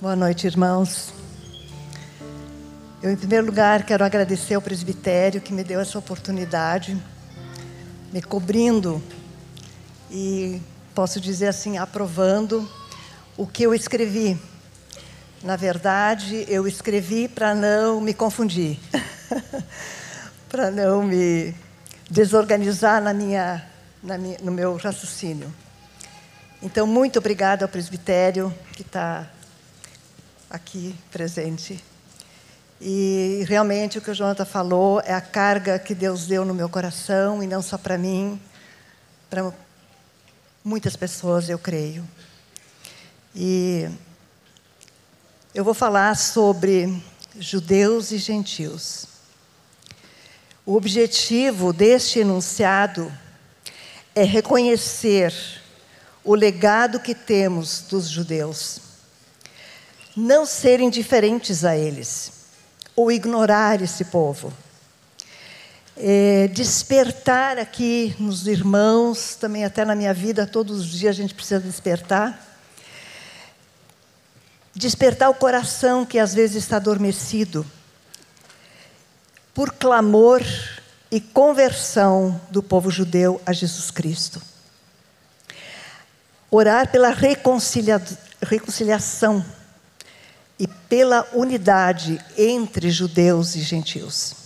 Boa noite, irmãos. Eu, em primeiro lugar, quero agradecer ao presbitério que me deu essa oportunidade, me cobrindo e, posso dizer assim, aprovando o que eu escrevi. Na verdade, eu escrevi para não me confundir, para não me desorganizar no meu raciocínio. Então, muito obrigada ao presbitério que está aqui presente. E realmente o que o Jonathan falou é a carga que Deus deu no meu coração, e não só para mim, para muitas pessoas, eu creio. E eu vou falar sobre judeus e gentios. O objetivo deste enunciado é reconhecer o legado que temos dos judeus, não serem indiferentes a eles, ou ignorar esse povo. Despertar aqui nos irmãos, também até na minha vida, todos os dias a gente precisa despertar. Despertar o coração que às vezes está adormecido, por clamor e conversão do povo judeu a Jesus Cristo. Orar pela reconciliação e pela unidade entre judeus e gentios.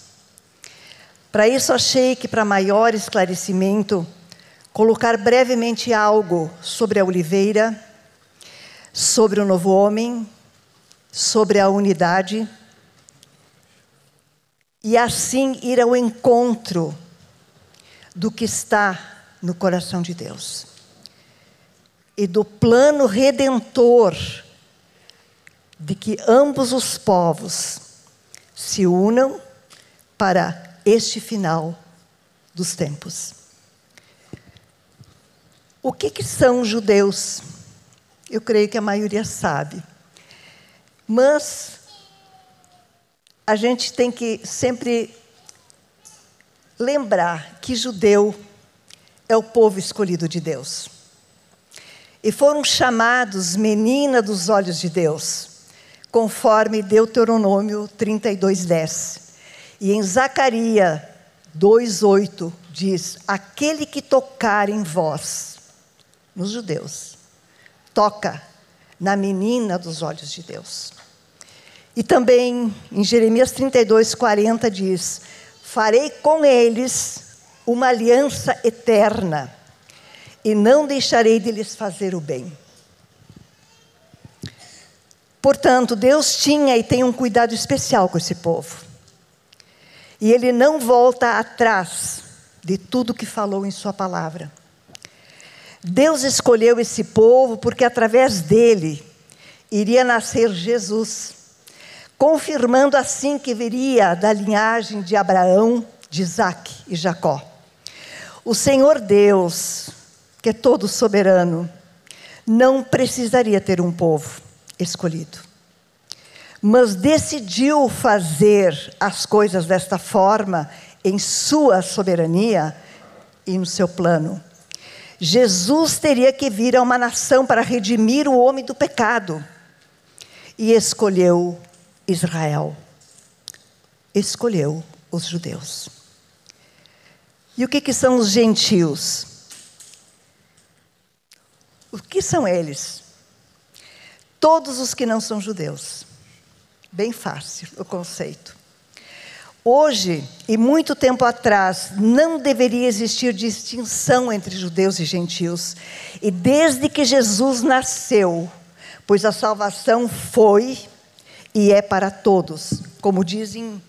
Para isso, achei que, para maior esclarecimento, colocar brevemente algo sobre a oliveira, sobre o novo homem, sobre a unidade, e assim ir ao encontro do que está no coração de Deus e do plano redentor de que ambos os povos se unam para este final dos tempos. O que são judeus? Eu creio que a maioria sabe. Mas a gente tem que sempre lembrar que judeu é o povo escolhido de Deus. E foram chamados menina dos olhos de Deus, conforme Deuteronômio 32:10. E em Zacarias 2:8 diz: aquele que tocar em vós, nos judeus, toca na menina dos olhos de Deus. E também em Jeremias 32:40 diz: farei com eles uma aliança eterna e não deixarei de lhes fazer o bem. Portanto, Deus tinha e tem um cuidado especial com esse povo. E Ele não volta atrás de tudo que falou em sua palavra. Deus escolheu esse povo porque através dele iria nascer Jesus, confirmando assim que viria da linhagem de Abraão, de Isaac e Jacó. O Senhor Deus, que é todo soberano, não precisaria ter um povo escolhido, mas decidiu fazer as coisas desta forma em sua soberania e no seu plano. Jesus teria que vir a uma nação para redimir o homem do pecado, e escolheu Israel, escolheu os judeus. E o que são os gentios? O que são eles? Todos os que não são judeus. Bem fácil o conceito. Hoje, e muito tempo atrás, não deveria existir distinção entre judeus e gentios. E desde que Jesus nasceu, pois a salvação foi e é para todos. Como dizem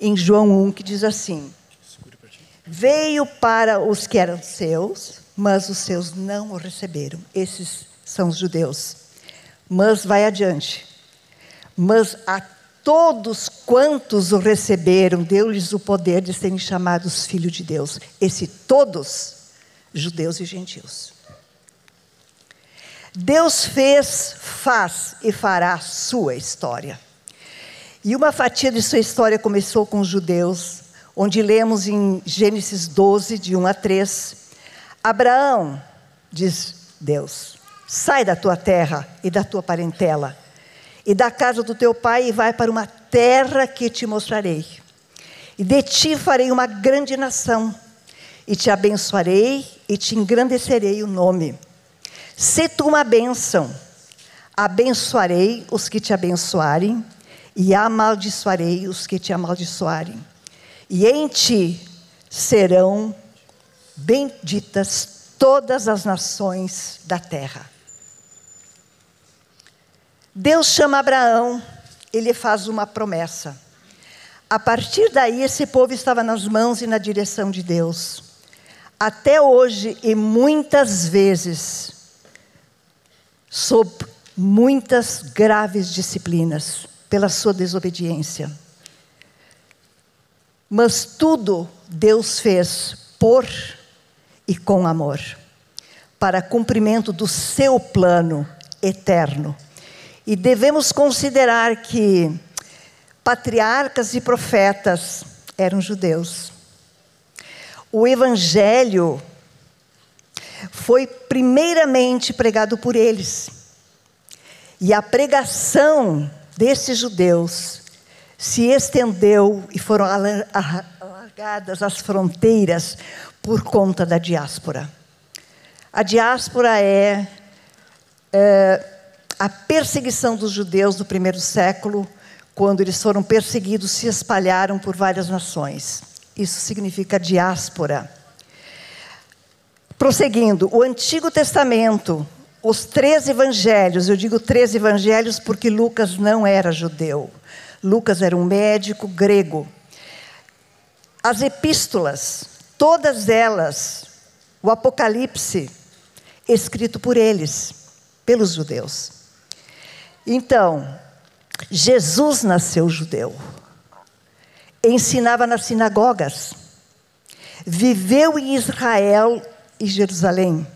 em João 1, que diz assim: veio para os que eram seus, mas os seus não o receberam. Esses são os judeus. Mas vai adiante. Mas a todos quantos o receberam, deu-lhes o poder de serem chamados filhos de Deus. Esse todos, judeus e gentios. Deus fez, faz e fará sua história. E uma fatia de sua história começou com os judeus, onde lemos em Gênesis 12, de 1 a 3. Abraão, diz Deus, sai da tua terra e da tua parentela e da casa do teu pai, e vai para uma terra que te mostrarei. E de ti farei uma grande nação, e te abençoarei, e te engrandecerei o nome. Se tu uma bênção, abençoarei os que te abençoarem, e amaldiçoarei os que te amaldiçoarem. E em ti serão benditas todas as nações da terra. Deus chama Abraão, ele faz uma promessa. A partir daí, esse povo estava nas mãos e na direção de Deus. Até hoje, e muitas vezes, sob muitas graves disciplinas, pela sua desobediência. Mas tudo Deus fez por e com amor, para cumprimento do seu plano eterno. E devemos considerar que patriarcas e profetas eram judeus. O evangelho foi primeiramente pregado por eles. E a pregação desses judeus se estendeu e foram alargadas as fronteiras por conta da diáspora. A diáspora é a perseguição dos judeus do primeiro século, quando eles foram perseguidos, se espalharam por várias nações. Isso significa diáspora. Prosseguindo, o Antigo Testamento, os 3 evangelhos, eu digo 3 evangelhos porque Lucas não era judeu. Lucas era um médico grego. As epístolas, todas elas, o Apocalipse, escrito por eles, pelos judeus. Então, Jesus nasceu judeu, ensinava nas sinagogas, viveu em Israel e Jerusalém,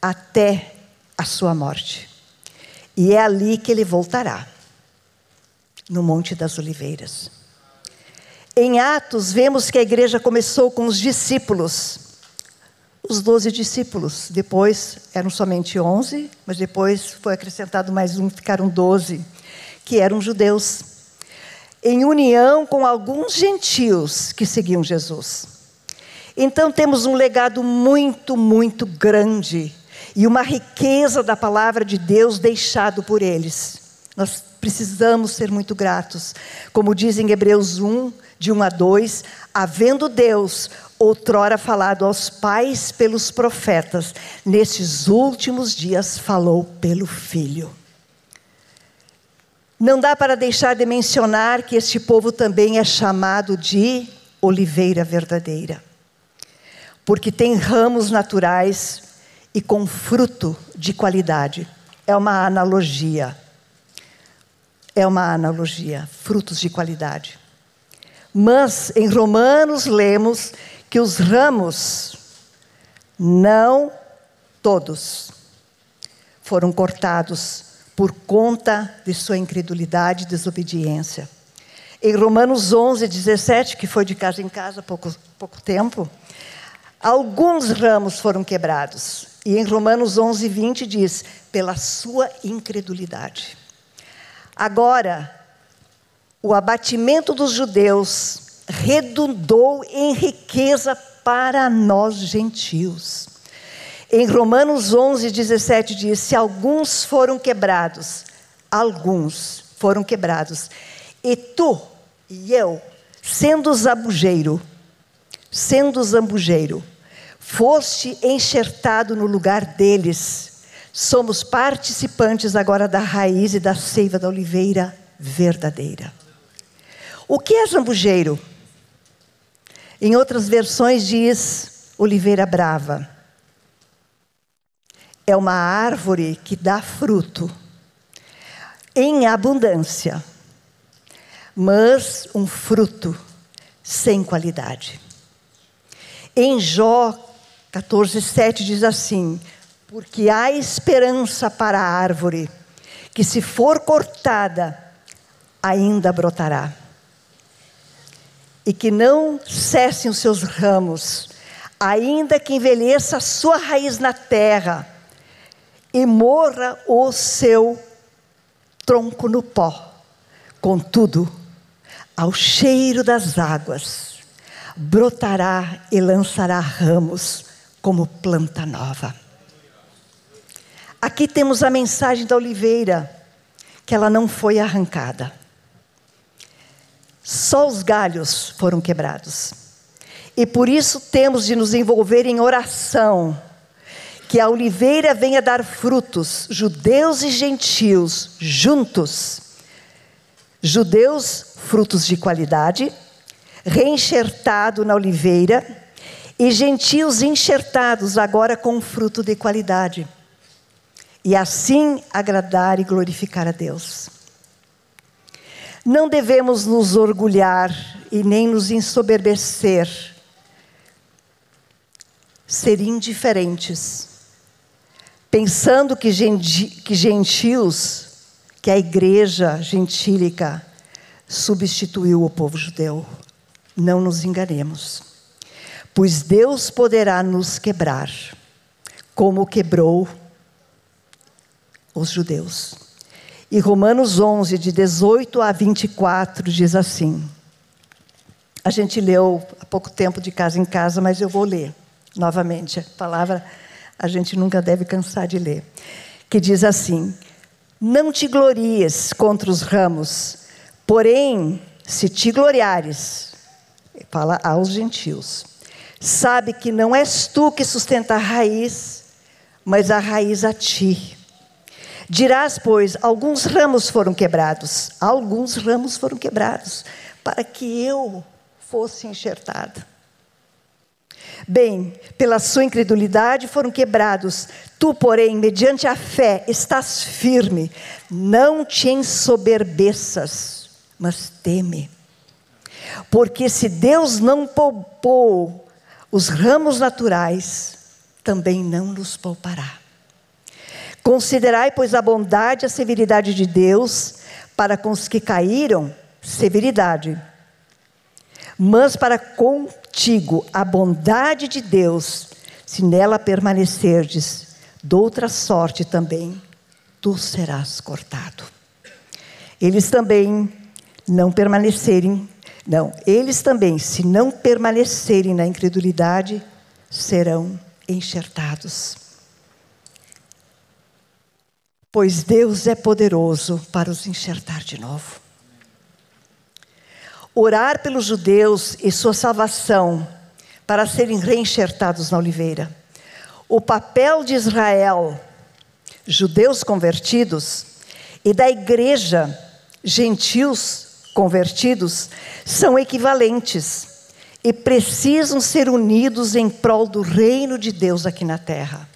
até a sua morte. E é ali que ele voltará, no Monte das Oliveiras. Em Atos, vemos que a igreja começou com os discípulos, os 12 discípulos, depois eram somente 11, mas depois foi acrescentado mais um, ficaram 12, que eram judeus, em união com alguns gentios que seguiam Jesus. Então temos um legado muito, muito grande, e uma riqueza da palavra de Deus deixado por eles. Nós precisamos ser muito gratos, como diz em Hebreus 1, de 1 a 2, havendo Deus outrora falado aos pais pelos profetas, nestes últimos dias falou pelo Filho. Não dá para deixar de mencionar que este povo também é chamado de oliveira verdadeira, porque tem ramos naturais e com fruto de qualidade. É uma analogia. É uma analogia, frutos de qualidade. Mas em Romanos lemos que os ramos, não todos, foram cortados por conta de sua incredulidade e desobediência. Em Romanos 11, 17, que foi de casa em casa há pouco tempo, alguns ramos foram quebrados. E em Romanos 11, 20 diz, pela sua incredulidade. Agora, o abatimento dos judeus redundou em riqueza para nós gentios. Em Romanos 11, 17 diz, se alguns foram quebrados, e tu e eu, sendo zambujeiro, foste enxertado no lugar deles. Somos participantes agora da raiz e da seiva da oliveira verdadeira. O que é zambujeiro? Em outras versões diz oliveira brava. É uma árvore que dá fruto em abundância, mas um fruto sem qualidade. Em Jó 14,7 diz assim, porque há esperança para a árvore, que se for cortada, ainda brotará. E que não cessem os seus ramos, ainda que envelheça a sua raiz na terra, e morra o seu tronco no pó. Contudo, ao cheiro das águas, brotará e lançará ramos como planta nova. Aqui temos a mensagem da oliveira, que ela não foi arrancada. Só os galhos foram quebrados. E por isso temos de nos envolver em oração, que a oliveira venha dar frutos, judeus e gentios juntos. Judeus, frutos de qualidade, reenxertado na oliveira, e gentios enxertados agora com fruto de qualidade. E assim agradar e glorificar a Deus. Não devemos nos orgulhar e nem nos ensoberbecer, ser indiferentes, pensando que gentios, que a igreja gentílica substituiu o povo judeu. Não nos enganemos, pois Deus poderá nos quebrar, como quebrou os judeus. E Romanos 11, de 18 a 24, diz assim. A gente leu há pouco tempo de casa em casa, mas eu vou ler novamente. A palavra a gente nunca deve cansar de ler. Que diz assim: não te glories contra os ramos, porém, se te gloriares, fala aos gentios, sabe que não és tu que sustenta a raiz, mas a raiz a ti. Dirás, pois, alguns ramos foram quebrados, para que eu fosse enxertada. Bem, pela sua incredulidade foram quebrados. Tu, porém, mediante a fé, estás firme. Não te ensoberbeças, mas teme. Porque se Deus não poupou os ramos naturais, também não nos poupará. Considerai, pois, a bondade e a severidade de Deus, para com os que caíram, severidade. Mas para contigo a bondade de Deus, se nela permanecerdes, de outra sorte também, tu serás cortado. Eles também, se não permanecerem na incredulidade, serão enxertados. Pois Deus é poderoso para os enxertar de novo. Orar pelos judeus e sua salvação para serem reenxertados na oliveira. O papel de Israel, judeus convertidos, e da igreja, gentios convertidos, são equivalentes e precisam ser unidos em prol do reino de Deus aqui na terra.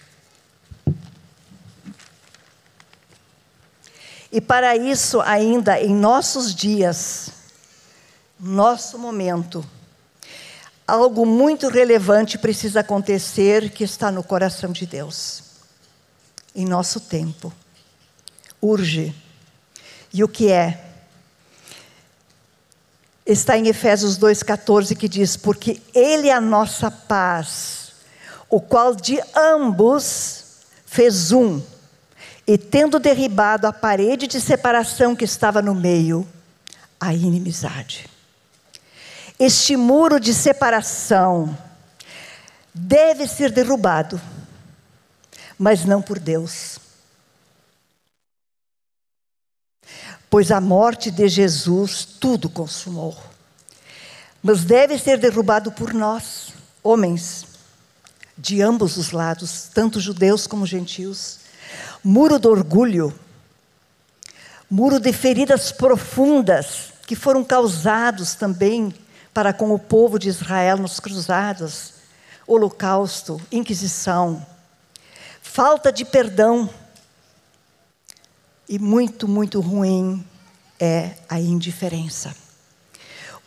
E para isso, ainda em nossos dias, nosso momento, algo muito relevante precisa acontecer, que está no coração de Deus, em nosso tempo. Urge. E o que é? Está em Efésios 2,14, que diz: porque Ele é a nossa paz, o qual de ambos fez um, e tendo derribado a parede de separação que estava no meio, a inimizade. Este muro de separação deve ser derrubado, mas não por Deus. Pois a morte de Jesus tudo consumou. Mas deve ser derrubado por nós, homens, de ambos os lados, tanto judeus como gentios. Muro do orgulho, muro de feridas profundas que foram causados também para com o povo de Israel nos cruzados, holocausto, inquisição, falta de perdão. E muito, muito ruim é a indiferença.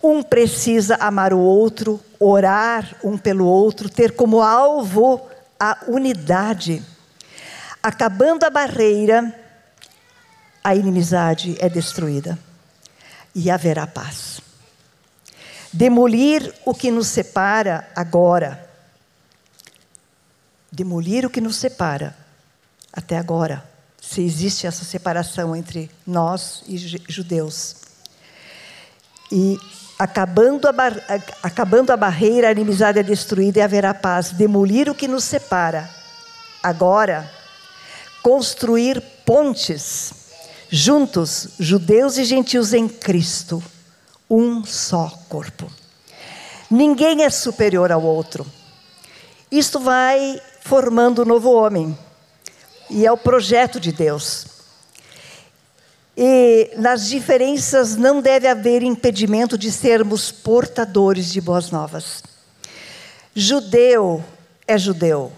Um precisa amar o outro, orar um pelo outro, ter como alvo a unidade. Acabando a barreira, a inimizade é destruída e haverá paz. Demolir o que nos separa até agora, se existe essa separação entre nós e judeus. E acabando a barreira, a inimizade é destruída e haverá paz. Demolir o que nos separa. Agora, construir pontes. Juntos, judeus e gentios em Cristo. Um só corpo. Ninguém é superior ao outro. Isto vai formando um novo homem. E é o projeto de Deus. E nas diferenças não deve haver impedimento de sermos portadores de boas novas. Judeu é judeu.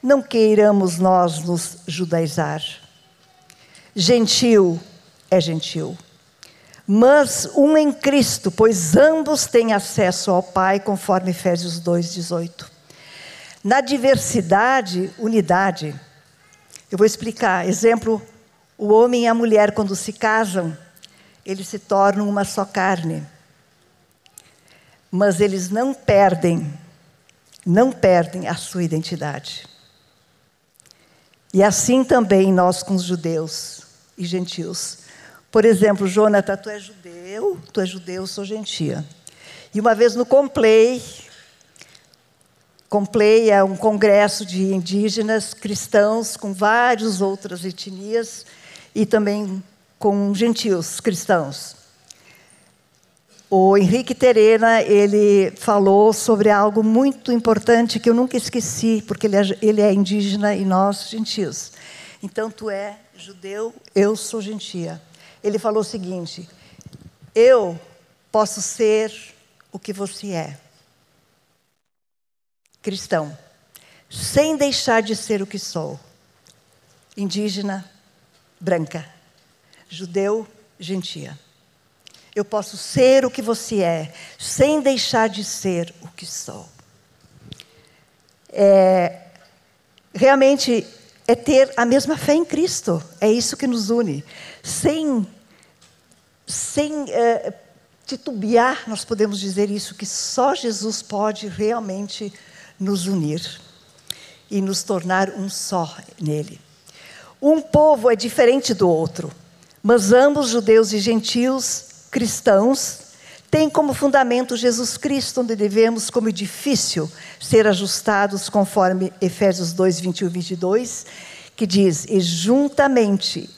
Não queiramos nós nos judaizar. Gentil é gentil. Mas um em Cristo, pois ambos têm acesso ao Pai, conforme Efésios 2:18. Na diversidade, unidade. Eu vou explicar. Exemplo, o homem e a mulher, quando se casam, eles se tornam uma só carne. Mas eles não perdem a sua identidade. E assim também nós com os judeus e gentios. Por exemplo, Jonathan, tu é judeu, eu sou gentia. E uma vez no Complay... Complay é um congresso de indígenas cristãos com várias outras etnias e também com gentios cristãos. O Henrique Terena, ele falou sobre algo muito importante que eu nunca esqueci, porque ele é indígena e nós gentios. Então, tu é judeu, eu sou gentia. Ele falou o seguinte: eu posso ser o que você é. Cristão, sem deixar de ser o que sou, indígena, branca, judeu, gentia. Eu posso ser o que você é, sem deixar de ser o que sou. Realmente é ter a mesma fé em Cristo, é isso que nos une. Sem titubear, nós podemos dizer isso, que só Jesus pode realmente nos unir e nos tornar um só nele. Um povo é diferente do outro, mas ambos, judeus e gentios, cristãos, têm como fundamento Jesus Cristo, onde devemos, como edifício, ser ajustados conforme Efésios 2, 21 e 22, que diz: e juntamente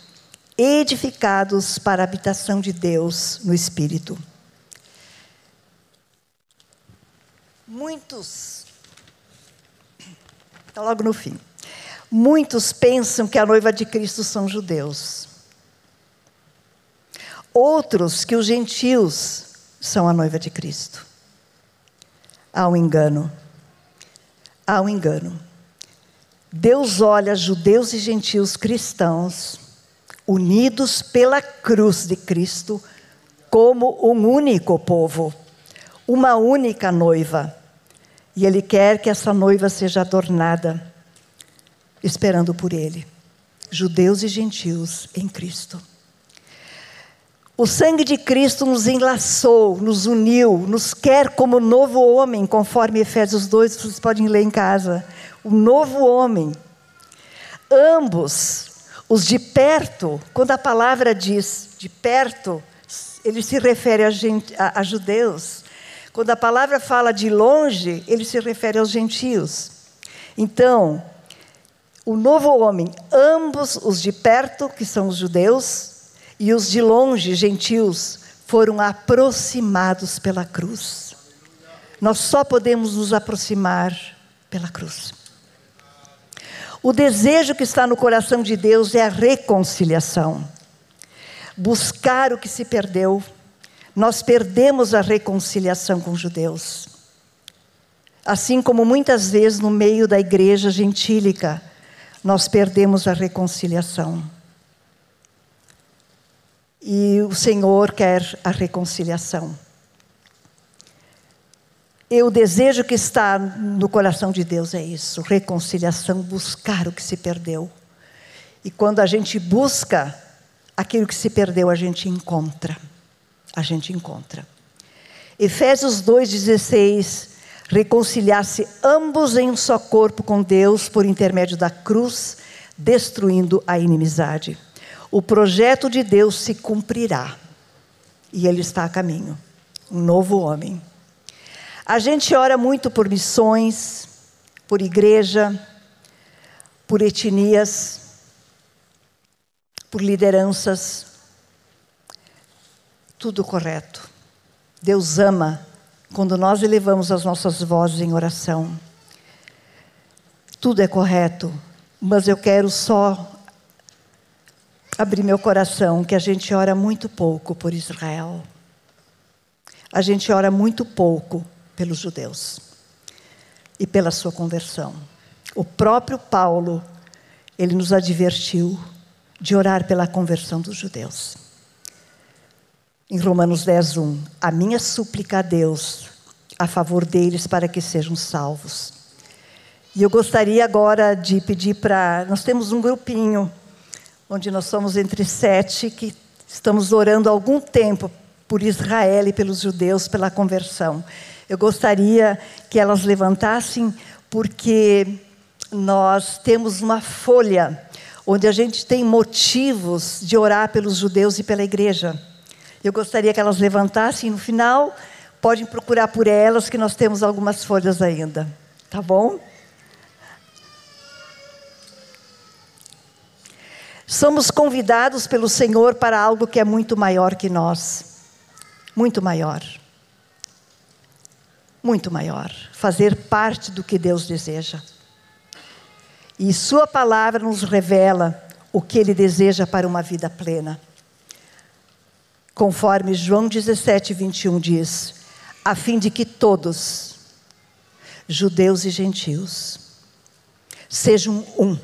edificados para a habitação de Deus no Espírito. Muitos pensam que a noiva de Cristo são judeus. Outros que os gentios são a noiva de Cristo. Há um engano. Deus olha judeus e gentios cristãos, unidos pela cruz de Cristo, como um único povo, uma única noiva. E Ele quer que essa noiva seja adornada, esperando por Ele. Judeus e gentios em Cristo. O sangue de Cristo nos enlaçou, nos uniu, nos quer como novo homem, conforme Efésios 2, vocês podem ler em casa. O novo homem. Ambos, os de perto, quando a palavra diz de perto, ele se refere a judeus. Quando a palavra fala de longe, ele se refere aos gentios. Então, o novo homem, ambos os de perto, que são os judeus, e os de longe, gentios, foram aproximados pela cruz. Nós só podemos nos aproximar pela cruz. O desejo que está no coração de Deus é a reconciliação. Buscar o que se perdeu. Nós perdemos a reconciliação com os judeus. Assim como muitas vezes no meio da igreja gentílica, nós perdemos a reconciliação. E o Senhor quer a reconciliação. E o desejo que está no coração de Deus é isso, reconciliação, buscar o que se perdeu. E quando a gente busca aquilo que se perdeu, a gente encontra. Efésios 2,16: reconciliar-se ambos em um só corpo com Deus por intermédio da cruz, destruindo a inimizade. O projeto de Deus se cumprirá. E ele está a caminho. Um novo homem. A gente ora muito por missões, por igreja, por etnias, por lideranças. Tudo correto. Deus ama quando nós elevamos as nossas vozes em oração. Tudo é correto. Mas eu quero só abrir meu coração que a gente ora muito pouco por Israel. A gente ora muito pouco pelos judeus e pela sua conversão. O próprio Paulo, ele nos advertiu de orar pela conversão dos judeus. Em Romanos 10:1, a minha súplica a Deus a favor deles para que sejam salvos. E eu gostaria agora de pedir para... Nós temos um grupinho, onde nós somos entre 7, que estamos orando há algum tempo por Israel e pelos judeus, pela conversão. Eu gostaria que elas levantassem, porque nós temos uma folha, onde a gente tem motivos de orar pelos judeus e pela igreja. Eu gostaria que elas levantassem, no final, podem procurar por elas, que nós temos algumas folhas ainda. Tá bom? Somos convidados pelo Senhor para algo que é muito maior que nós. Muito maior. Muito maior. Fazer parte do que Deus deseja. E sua palavra nos revela o que Ele deseja para uma vida plena. Conforme João 17:21 diz, a fim de que todos, judeus e gentios, sejam um.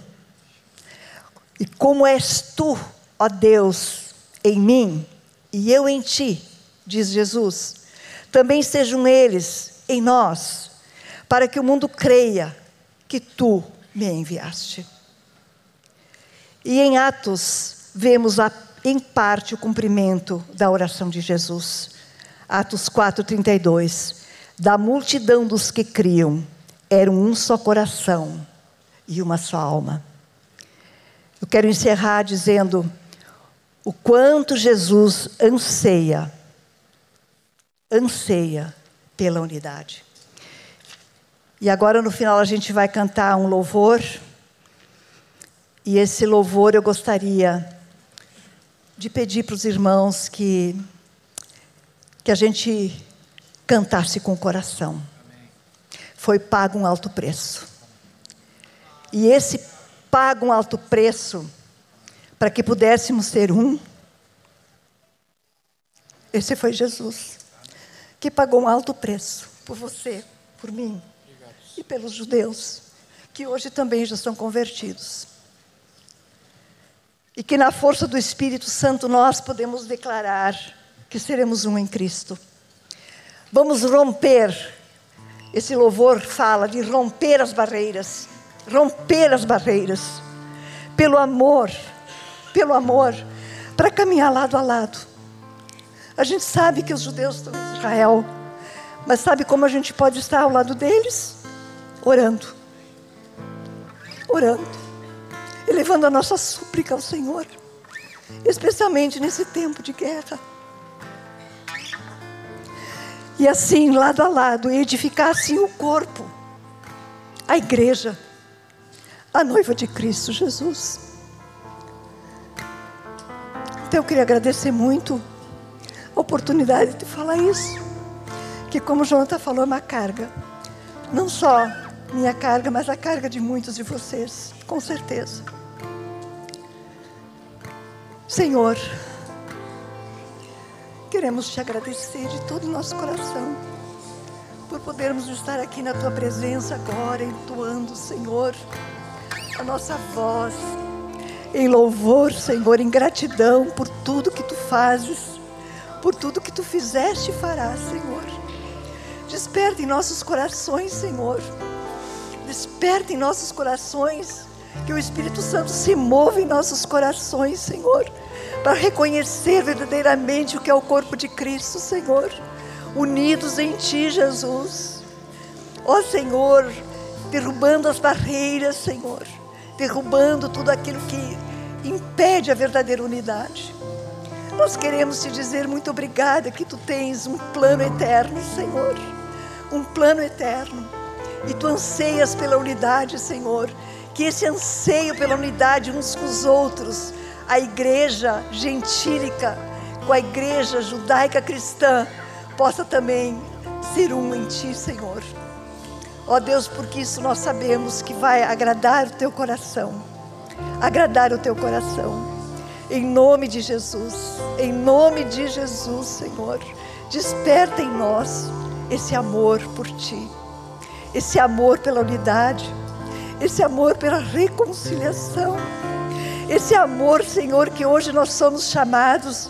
E como és tu, ó Deus, em mim e eu em ti, diz Jesus, também sejam eles em nós, para que o mundo creia que tu me enviaste. E em Atos, vemos em parte o cumprimento da oração de Jesus. Atos 4:32, da multidão dos que criam, era um só coração e uma só alma. Eu quero encerrar dizendo o quanto Jesus anseia pela unidade. E agora no final a gente vai cantar um louvor. E esse louvor eu gostaria de pedir para os irmãos que a gente cantasse com o coração. Amém. Foi pago um alto preço. E esse paga um alto preço para que pudéssemos ser um. Esse foi Jesus, que pagou um alto preço por você, por mim, obrigado, e pelos judeus, que hoje também já são convertidos. E que na força do Espírito Santo nós podemos declarar que seremos um em Cristo. Vamos romper, esse louvor fala de romper as barreiras. Romper as barreiras pelo amor, para caminhar lado a lado. A gente sabe que os judeus estão em Israel, mas sabe como a gente pode estar ao lado deles? Orando, elevando a nossa súplica ao Senhor, especialmente nesse tempo de guerra. E assim, lado a lado, edificar assim o corpo, a igreja, a noiva de Cristo Jesus. Então eu queria agradecer muito a oportunidade de falar isso. Que como o Jonathan falou, é uma carga. Não só minha carga, mas a carga de muitos de vocês, com certeza. Senhor, queremos te agradecer de todo o nosso coração por podermos estar aqui na tua presença agora, entoando, Senhor, a nossa voz em louvor, Senhor, em gratidão por tudo que tu fazes, por tudo que tu fizeste e farás, Senhor. Desperta em nossos corações, Senhor. Desperta em nossos corações, que o Espírito Santo se mova em nossos corações, Senhor, para reconhecer verdadeiramente o que é o corpo de Cristo, Senhor, unidos em ti, Jesus. Ó Senhor, derrubando as barreiras, Senhor, derrubando tudo aquilo que impede a verdadeira unidade. Nós queremos te dizer muito obrigada, que tu tens um plano eterno, Senhor, um plano eterno, e tu anseias pela unidade, Senhor, que esse anseio pela unidade uns com os outros, a igreja gentílica com a igreja judaica cristã, possa também ser um em ti, Senhor. Ó Deus, porque isso nós sabemos que vai agradar o teu coração, agradar o teu coração. Em nome de Jesus, em nome de Jesus, Senhor, desperta em nós esse amor por ti, esse amor pela unidade, esse amor pela reconciliação, esse amor, Senhor, que hoje nós somos chamados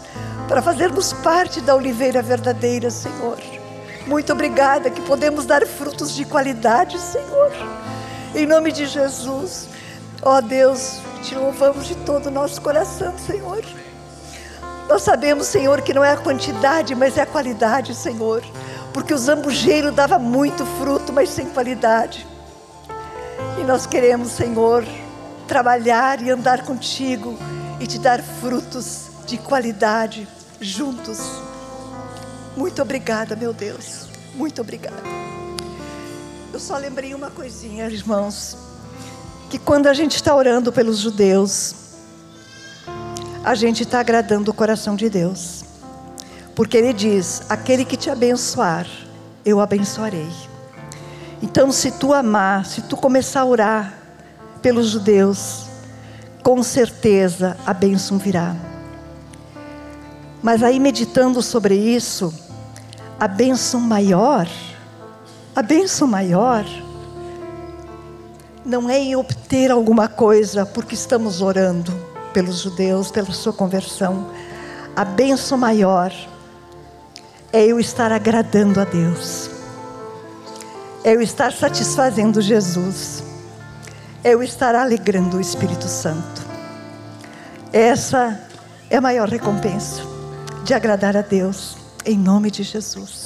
para fazermos parte da oliveira verdadeira, Senhor. Muito obrigada que podemos dar frutos de qualidade, Senhor, em nome de Jesus. Ó Deus, te louvamos de todo o nosso coração, Senhor. Nós sabemos, Senhor, que não é a quantidade, mas é a qualidade, Senhor, porque o zambujeiro dava muito fruto, mas sem qualidade. E nós queremos, Senhor, trabalhar e andar contigo e te dar frutos de qualidade juntos. Muito obrigada, meu Deus, muito obrigada. Eu só lembrei uma coisinha, irmãos, que quando a gente está orando pelos judeus, a gente está agradando o coração de Deus, porque Ele diz: aquele que te abençoar, eu abençoarei. Então, se tu amar, se tu começar a orar pelos judeus, com certeza a bênção virá. Mas aí, meditando sobre isso, a bênção maior não é em obter alguma coisa, porque estamos orando pelos judeus, pela sua conversão. A bênção maior é eu estar agradando a Deus, é eu estar satisfazendo Jesus, é eu estar alegrando o Espírito Santo. Essa é a maior recompensa, de agradar a Deus, em nome de Jesus.